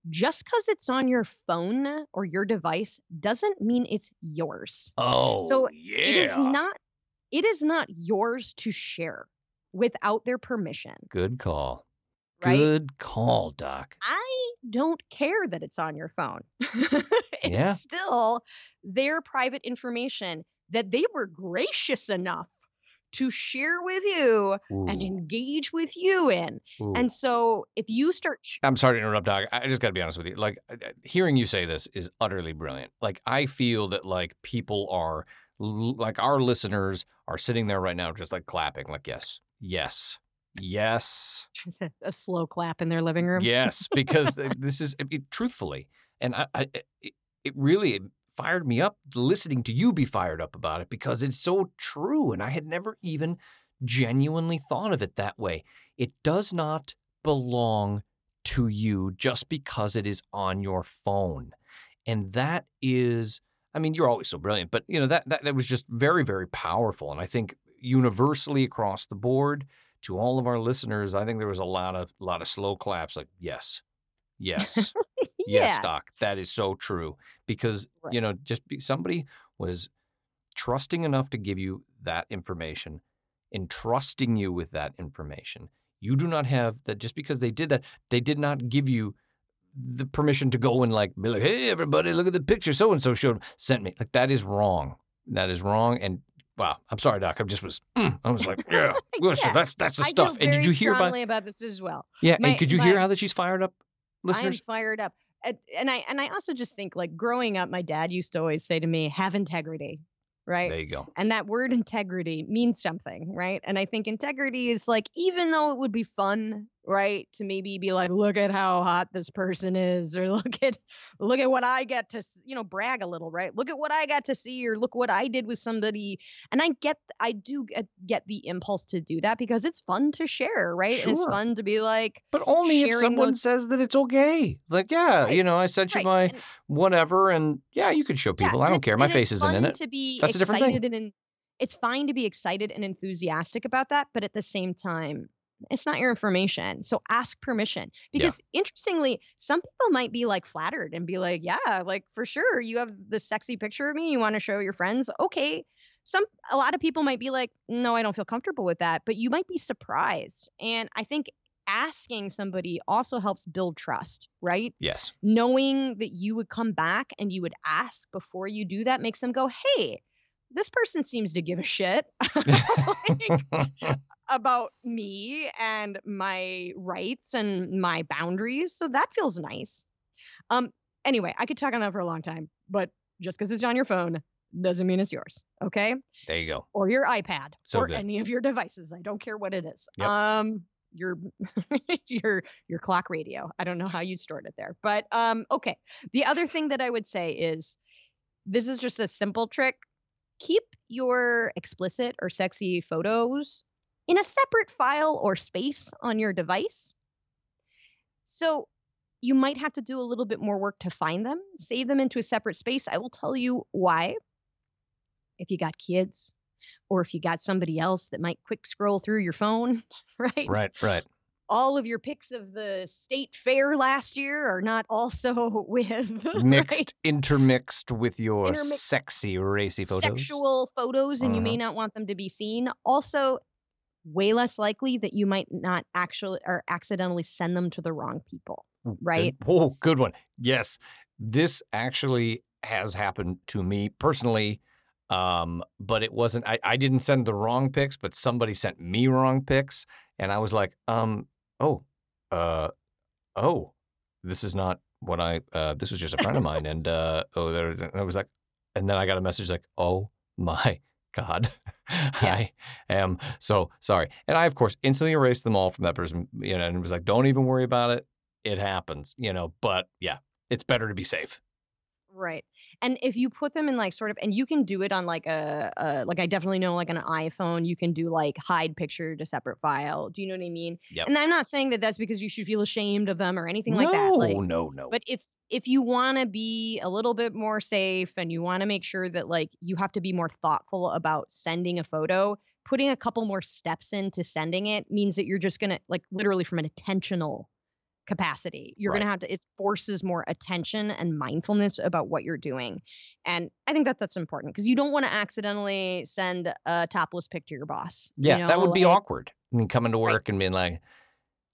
just because it's on your phone or your device doesn't mean it's yours. Oh, so yeah. It is not. It is not yours to share without their permission. Good call. Right? Good call, Doc. I don't care that it's on your phone. It's yeah. still their private information that they were gracious enough to share with you Ooh. and engage with you in. Ooh. And so if you start... Sh- I'm sorry to interrupt, Doc. I just got to be honest with you. Like, hearing you say this is utterly brilliant. Like, I feel that, like, people are... Like our listeners are sitting there right now just like clapping, like, yes, yes, yes. A slow clap in their living room. Yes, because this is, it, truthfully, and I, I, it really fired me up listening to you be fired up about it because it's so true. And I had never even genuinely thought of it that way. It does not belong to you just because it is on your phone. And that is, I mean, you're always so brilliant, but you know, that, that, that was just very, very powerful. And I think universally across the board to all of our listeners, I think there was a lot of, a lot of slow claps like, yes, yes, yes, yeah. Doc, that is so true. Because, right. you know, just be, somebody was trusting enough to give you that information, entrusting you with that information. You do not have that just because they did that, they did not give you the permission to go and like be like, hey, everybody, look at the picture so-and-so showed sent me. Like, that is wrong. That is wrong. And wow, I'm sorry, Doc. I just was, mm. I was like, yeah, yeah. that's that's the I stuff. And did you hear about, about this as well? Yeah. My, and could you my, hear how that she's fired up, listeners? I'm fired up. And I, and I also just think, like, growing up, my dad used to always say to me, have integrity. Right. There you go. And that word integrity means something. Right. And I think integrity is like, even though it would be fun, right, to maybe be like, look at how hot this person is, or look at look at what I get to, you know, brag a little. Right. Look at what I got to see, or look what I did with somebody. And I get I do get, get the impulse to do that because it's fun to share. Right. Sure. And it's fun to be like. But only if someone those... says that it's OK. Like, yeah, right. you know, I sent you right. my and, whatever. And yeah, you could show people. Yeah, I don't care. My face isn't in it. To be That's a different thing. And in, it's fine to be excited and enthusiastic about that. But at the same time, it's not your information. So ask permission, because yeah. interestingly, some people might be like flattered and be like, yeah, like for sure. You have this sexy picture of me. You want to show your friends. Okay. Some, a lot of people might be like, no, I don't feel comfortable with that, but you might be surprised. And I think asking somebody also helps build trust, right? Yes. Knowing that you would come back and you would ask before you do that makes them go, hey, this person seems to give a shit like, about me and my rights and my boundaries. So that feels nice. Um, anyway, I could talk on that for a long time, but just because it's on your phone doesn't mean it's yours. Okay. There you go. Or your iPad so or good. Any of your devices. I don't care what it is. Yep. Um, your, your, your clock radio. I don't know how you stored it there, but um, okay. The other thing that I would say is this is just a simple trick. Keep your explicit or sexy photos in a separate file or space on your device. So you might have to do a little bit more work to find them, save them into a separate space. I will tell you why. If you got kids or if you got somebody else that might quick scroll through your phone, right? Right, right. All of your pics of the state fair last year are not also with mixed, right? intermixed with your intermixed sexy, racy photos, sexual photos, and uh-huh. you may not want them to be seen. Also, way less likely that you might not actually or accidentally send them to the wrong people, right? Good. Oh, good one. Yes, this actually has happened to me personally. Um, but it wasn't. I, I didn't send the wrong pics, but somebody sent me wrong pics, and I was like, um. Oh, uh, oh, this is not what I, uh, this was just a friend of mine. And, uh, oh, there was, and I was like, and then I got a message like, oh my God, yes. I am so sorry. And I, of course, instantly erased them all from that person, you know, and was like, don't even worry about it. It happens, you know, but yeah, it's better to be safe. Right. And if you put them in like sort of, and you can do it on like a, a, like I definitely know like an iPhone, you can do like hide picture to separate file. Do you know what I mean? Yep. And I'm not saying that that's because you should feel ashamed of them or anything no, like that. Like, no, no. But if, if you want to be a little bit more safe and you want to make sure that like you have to be more thoughtful about sending a photo, putting a couple more steps into sending it means that you're just going to like literally from an attentional capacity. You're right. going to have to, it forces more attention and mindfulness about what you're doing. And I think that that's important because you don't want to accidentally send a topless pic to your boss. Yeah, you know, that would like, be awkward. I mean, coming to work right. and being like,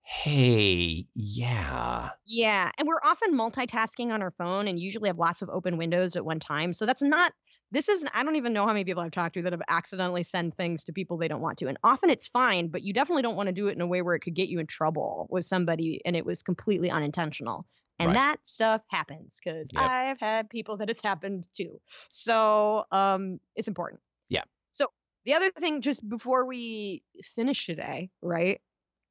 hey, yeah. Yeah. And we're often multitasking on our phone and usually have lots of open windows at one time. So that's not, this is, I don't even know how many people I've talked to that have accidentally sent things to people they don't want to. And often it's fine, but you definitely don't want to do it in a way where it could get you in trouble with somebody and it was completely unintentional. And right. that stuff happens because yep. I've had people that it's happened to. So um, it's important. Yeah. So the other thing, just before we finish today, right?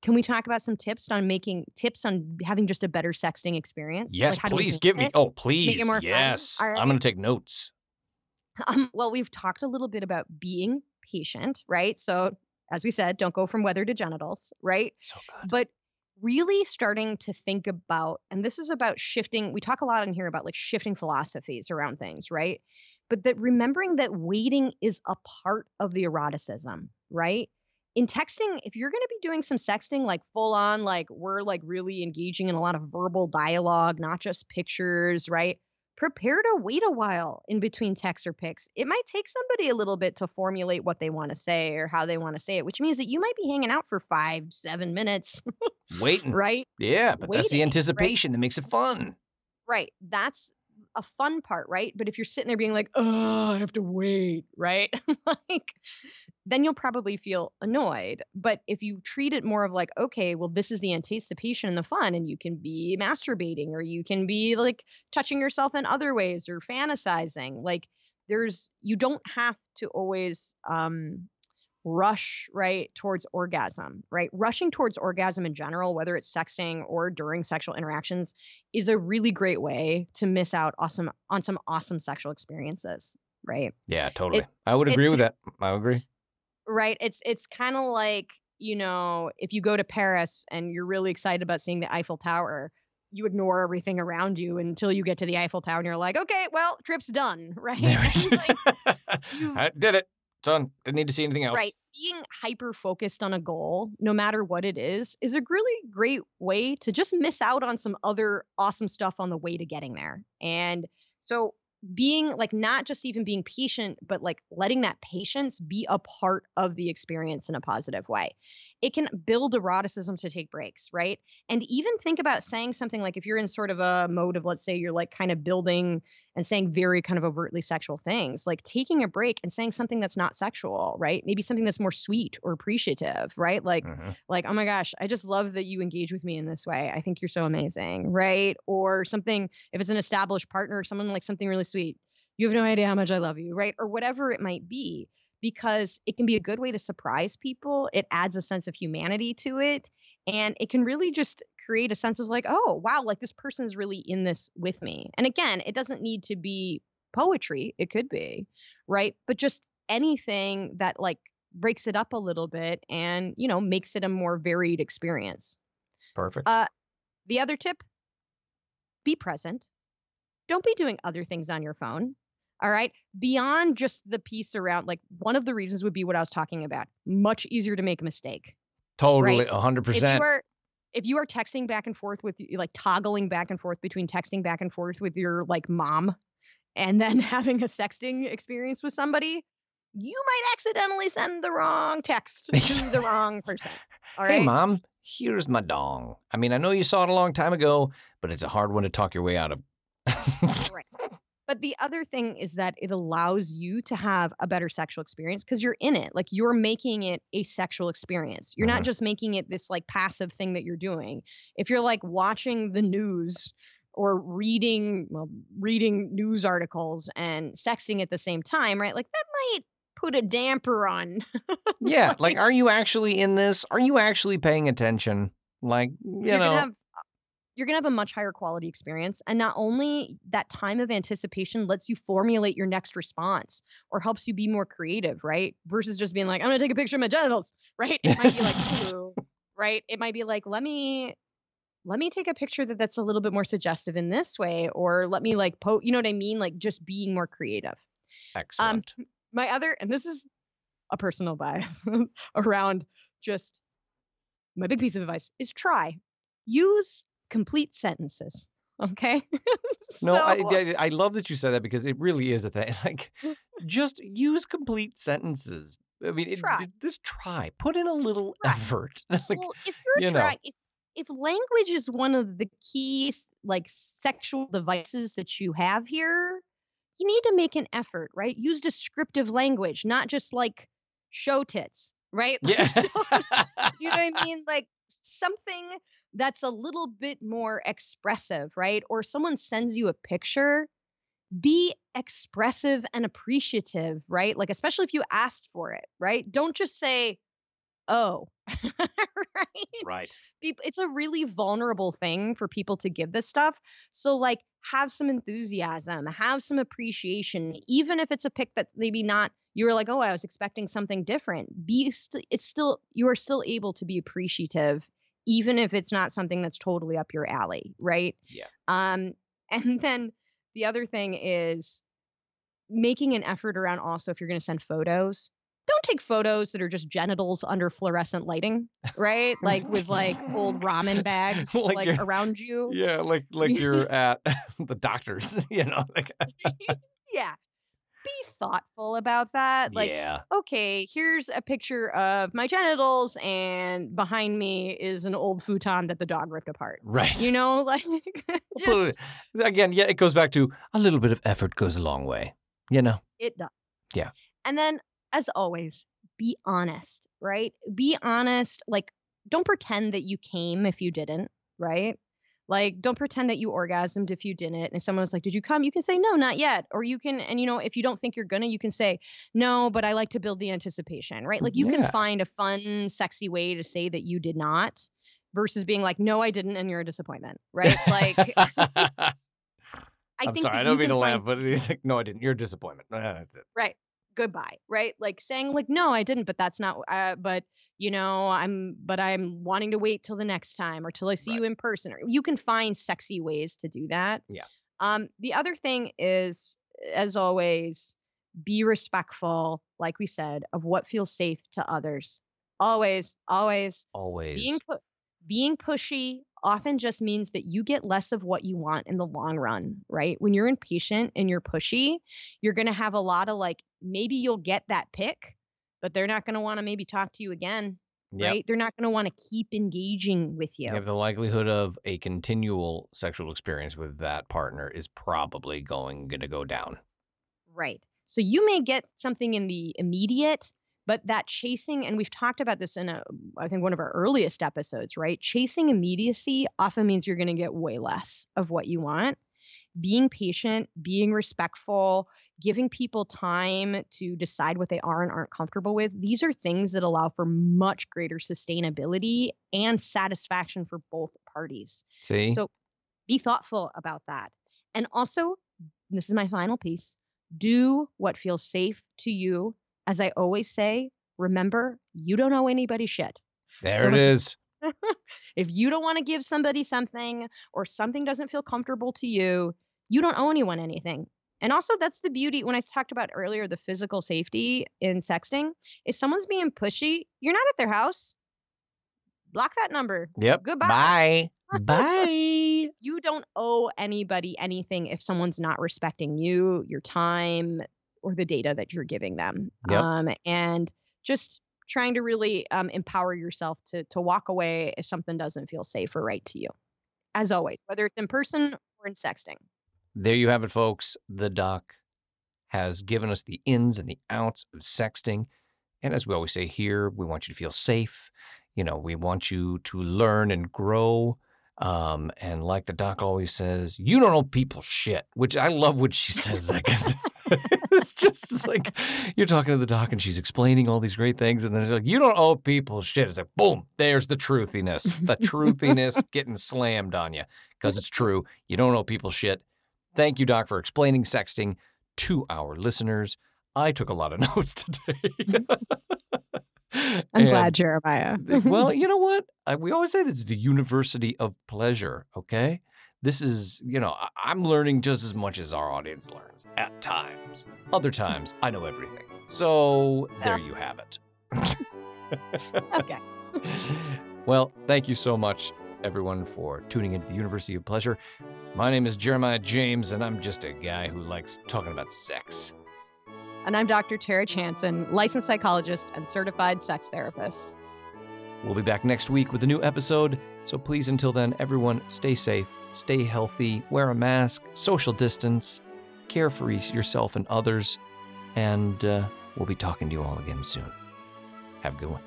Can we talk about some tips on making tips on having just a better sexting experience? Yes, like, please give me. It? Oh, please. Yes. Right. I'm going to take notes. Um, well, we've talked a little bit about being patient, right? So as we said, don't go from weather to genitals, right? So good. But really starting to think about, and this is about shifting. We talk a lot in here about like shifting philosophies around things, right? But that remembering that waiting is a part of the eroticism, right? In texting, if you're going to be doing some sexting, like full on, like we're like really engaging in a lot of verbal dialogue, not just pictures, right? Prepare to wait a while in between texts or pics. It might take somebody a little bit to formulate what they want to say or how they want to say it, which means that you might be hanging out for five, seven minutes. Waiting. Right? Yeah, but waiting, that's the anticipation, right? That makes it fun. Right. That's a fun part, right? But if you're sitting there being like, oh, I have to wait, right? Like, then you'll probably feel annoyed. But if you treat it more of like, okay, well, this is the anticipation and the fun, and you can be masturbating, or you can be like touching yourself in other ways, or fantasizing. Like, there's, you don't have to always um, rush, right, towards orgasm, right? Rushing towards orgasm in general, whether it's sexting or during sexual interactions, is a really great way to miss out awesome on some awesome sexual experiences, right? Yeah, totally. It's, I would agree with that. I agree. Right. It's it's kind of like, you know, if you go to Paris and you're really excited about seeing the Eiffel Tower, you ignore everything around you until you get to the Eiffel Tower and you're like, okay, well, trip's done, right? Like, you, I did it. It's on. Didn't need to see anything else. Right. Being hyper-focused on a goal, no matter what it is, is a really great way to just miss out on some other awesome stuff on the way to getting there. And so being like, not just even being patient, but like letting that patience be a part of the experience in a positive way. It can build eroticism to take breaks, right? And even think about saying something like, if you're in sort of a mode of, let's say you're like kind of building and saying very kind of overtly sexual things, like taking a break and saying something that's not sexual, right? Maybe something that's more sweet or appreciative, right? Like, mm-hmm. like, oh my gosh, I just love that you engage with me in this way. I think you're so amazing, right? Or something, if it's an established partner, someone like something really sweet, you have no idea how much I love you, right? Or whatever it might be, because it can be a good way to surprise people. It adds a sense of humanity to it. And it can really just create a sense of like, oh, wow, like this person is really in this with me. And again, it doesn't need to be poetry. It could be, right? But just anything that like breaks it up a little bit and, you know, makes it a more varied experience. Perfect. Uh, the other tip, be present. Don't be doing other things on your phone. All right. Beyond just the piece around, like one of the reasons would be what I was talking about. Much easier to make a mistake. Totally. A hundred percent. If you are texting back and forth with like toggling back and forth between texting back and forth with your like mom and then having a sexting experience with somebody, you might accidentally send the wrong text to the wrong person. All right. Hey, mom, here's my dong. I mean, I know you saw it a long time ago, but it's a hard one to talk your way out of. Right. But the other thing is that it allows you to have a better sexual experience because you're in it. Like you're making it a sexual experience. You're mm-hmm. not just making it this like passive thing that you're doing. If you're like watching the news or reading, well, reading news articles and sexting at the same time, right? Like that might put a damper on. Yeah. Like, like, are you actually in this? Are you actually paying attention? Like, you know. You're going to have a much higher quality experience. And not only that time of anticipation lets you formulate your next response or helps you be more creative, right? Versus just being like, I'm going to take a picture of my genitals, right? It might be like, ooh, right? It might be like, let me, let me take a picture that that's a little bit more suggestive in this way, or let me like, po- you know what I mean? Like just being more creative. Excellent. Um, my other, and this is a personal bias around just my big piece of advice is try. Use complete sentences, okay? so, no, I, I I love that you said that because it really is a thing. Like, just use complete sentences. I mean, it, try. This try. Put in a little try. effort. Like, well, if you're you trying, if, if language is one of the key, like, sexual devices that you have here, you need to make an effort, right? Use descriptive language, not just, like, show tits, right? Yeah. Like, you know what I mean? Like, something that's a little bit more expressive, right? Or someone sends you a picture, be expressive and appreciative, right? Like, especially if you asked for it, right? Don't just say, oh, right? Right. It's a really vulnerable thing for people to give this stuff. So like, have some enthusiasm, have some appreciation, even if it's a pick that maybe not, you were like, oh, I was expecting something different. Be st- it's still, you are still able to be appreciative, even if it's not something that's totally up your alley, right? Yeah. Um, and then the other thing is making an effort around also if you're going to send photos. Don't take photos that are just genitals under fluorescent lighting, right? Like with like old ramen bags like, like around you. Yeah, like like you're at the doctor's, you know. Like yeah. Be thoughtful about that. Like, yeah. Okay, here's a picture of my genitals and behind me is an old futon that the dog ripped apart. Right. You know, like. Just, Again, yeah, it goes back to a little bit of effort goes a long way, you know. It does. Yeah. And then, as always, be honest, right? Be honest. Like, don't pretend that you came if you didn't, right? Like, don't pretend that you orgasmed if you didn't. And if someone was like, did you come? You can say, no, not yet. Or you can, and you know, if you don't think you're gonna, you can say, no, but I like to build the anticipation, right? Like, you yeah. can find a fun, sexy way to say that you did not versus being like, no, I didn't, and you're a disappointment, right? Like, I I'm think sorry, I don't mean to laugh, find- but it's like, no, I didn't. You're a disappointment. No, no, that's it. Right. Goodbye. Right. Like saying like, no, I didn't, but that's not, uh, but you know, I'm, but I'm wanting to wait till the next time or till I see right. you in person, or you can find sexy ways to do that. Yeah. Um, the other thing is, as always, be respectful. Like we said, of what feels safe to others. Always, always, always being, pu- being pushy often just means that you get less of what you want in the long run, right? When you're impatient and you're pushy, you're going to have a lot of like, maybe you'll get that pick, but they're not going to want to maybe talk to you again, yep. right? They're not going to want to keep engaging with you. You have the likelihood of a continual sexual experience with that partner is probably going to go down. Right. So you may get something in the immediate, but that chasing, and we've talked about this in, a, I think, one of our earliest episodes, right? Chasing immediacy often means you're going to get way less of what you want. Being patient, being respectful, giving people time to decide what they are and aren't comfortable with. These are things that allow for much greater sustainability and satisfaction for both parties. See? So be thoughtful about that. And also, this is my final piece, do what feels safe to you. As I always say, remember, you don't owe anybody shit. There so it if, is. If you don't want to give somebody something or something doesn't feel comfortable to you, you don't owe anyone anything. And also, that's the beauty. When I talked about earlier, the physical safety in sexting, if someone's being pushy, you're not at their house. Block that number. Yep. Goodbye. Bye. Bye. You don't owe anybody anything if someone's not respecting you, your time, or the data that you're giving them. Yep. Um, and just trying to really um, empower yourself to to walk away if something doesn't feel safe or right to you. As always, whether it's in person or in sexting. There you have it, folks. The doc has given us the ins and the outs of sexting. And as we always say here, we want you to feel safe. You know, we want you to learn and grow. Um, and like the doc always says, you don't owe people shit, which I love when she says that because it's just it's like you're talking to the doc and she's explaining all these great things. And then it's like, you don't owe people shit. It's like, boom, there's the truthiness, the truthiness getting slammed on you because it's true. You don't owe people shit. Thank you, doc, for explaining sexting to our listeners. I took a lot of notes today. I'm and, glad, Jeremiah. Well, you know what? I, we always say this is the University of Pleasure, okay? This is, you know, I, I'm learning just as much as our audience learns at times. Other times, I know everything. So there you have it. Okay. Well, thank you so much, everyone, for tuning into the University of Pleasure. My name is Jeremiah James, and I'm just a guy who likes talking about sex. And I'm Doctor Tara Jansen, licensed psychologist and certified sex therapist. We'll be back next week with a new episode. So please, until then, everyone, stay safe, stay healthy, wear a mask, social distance, care for yourself and others. And uh, we'll be talking to you all again soon. Have a good one.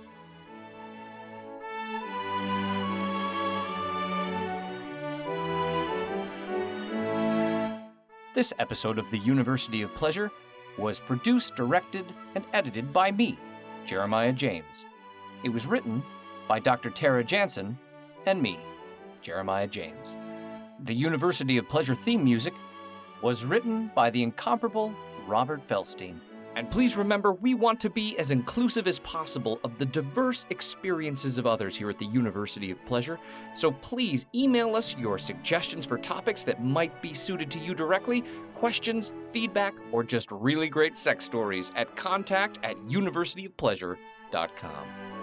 This episode of the University of Pleasure was produced, directed, and edited by me, Jeremiah James. It was written by Doctor Tara Jansen, and me, Jeremiah James. The University of Pleasure theme music was written by the incomparable Robert Feldstein. And please remember, we want to be as inclusive as possible of the diverse experiences of others here at the University of Pleasure. So please email us your suggestions for topics that might be suited to you directly, questions, feedback, or just really great sex stories at contact at university of pleasure dot com.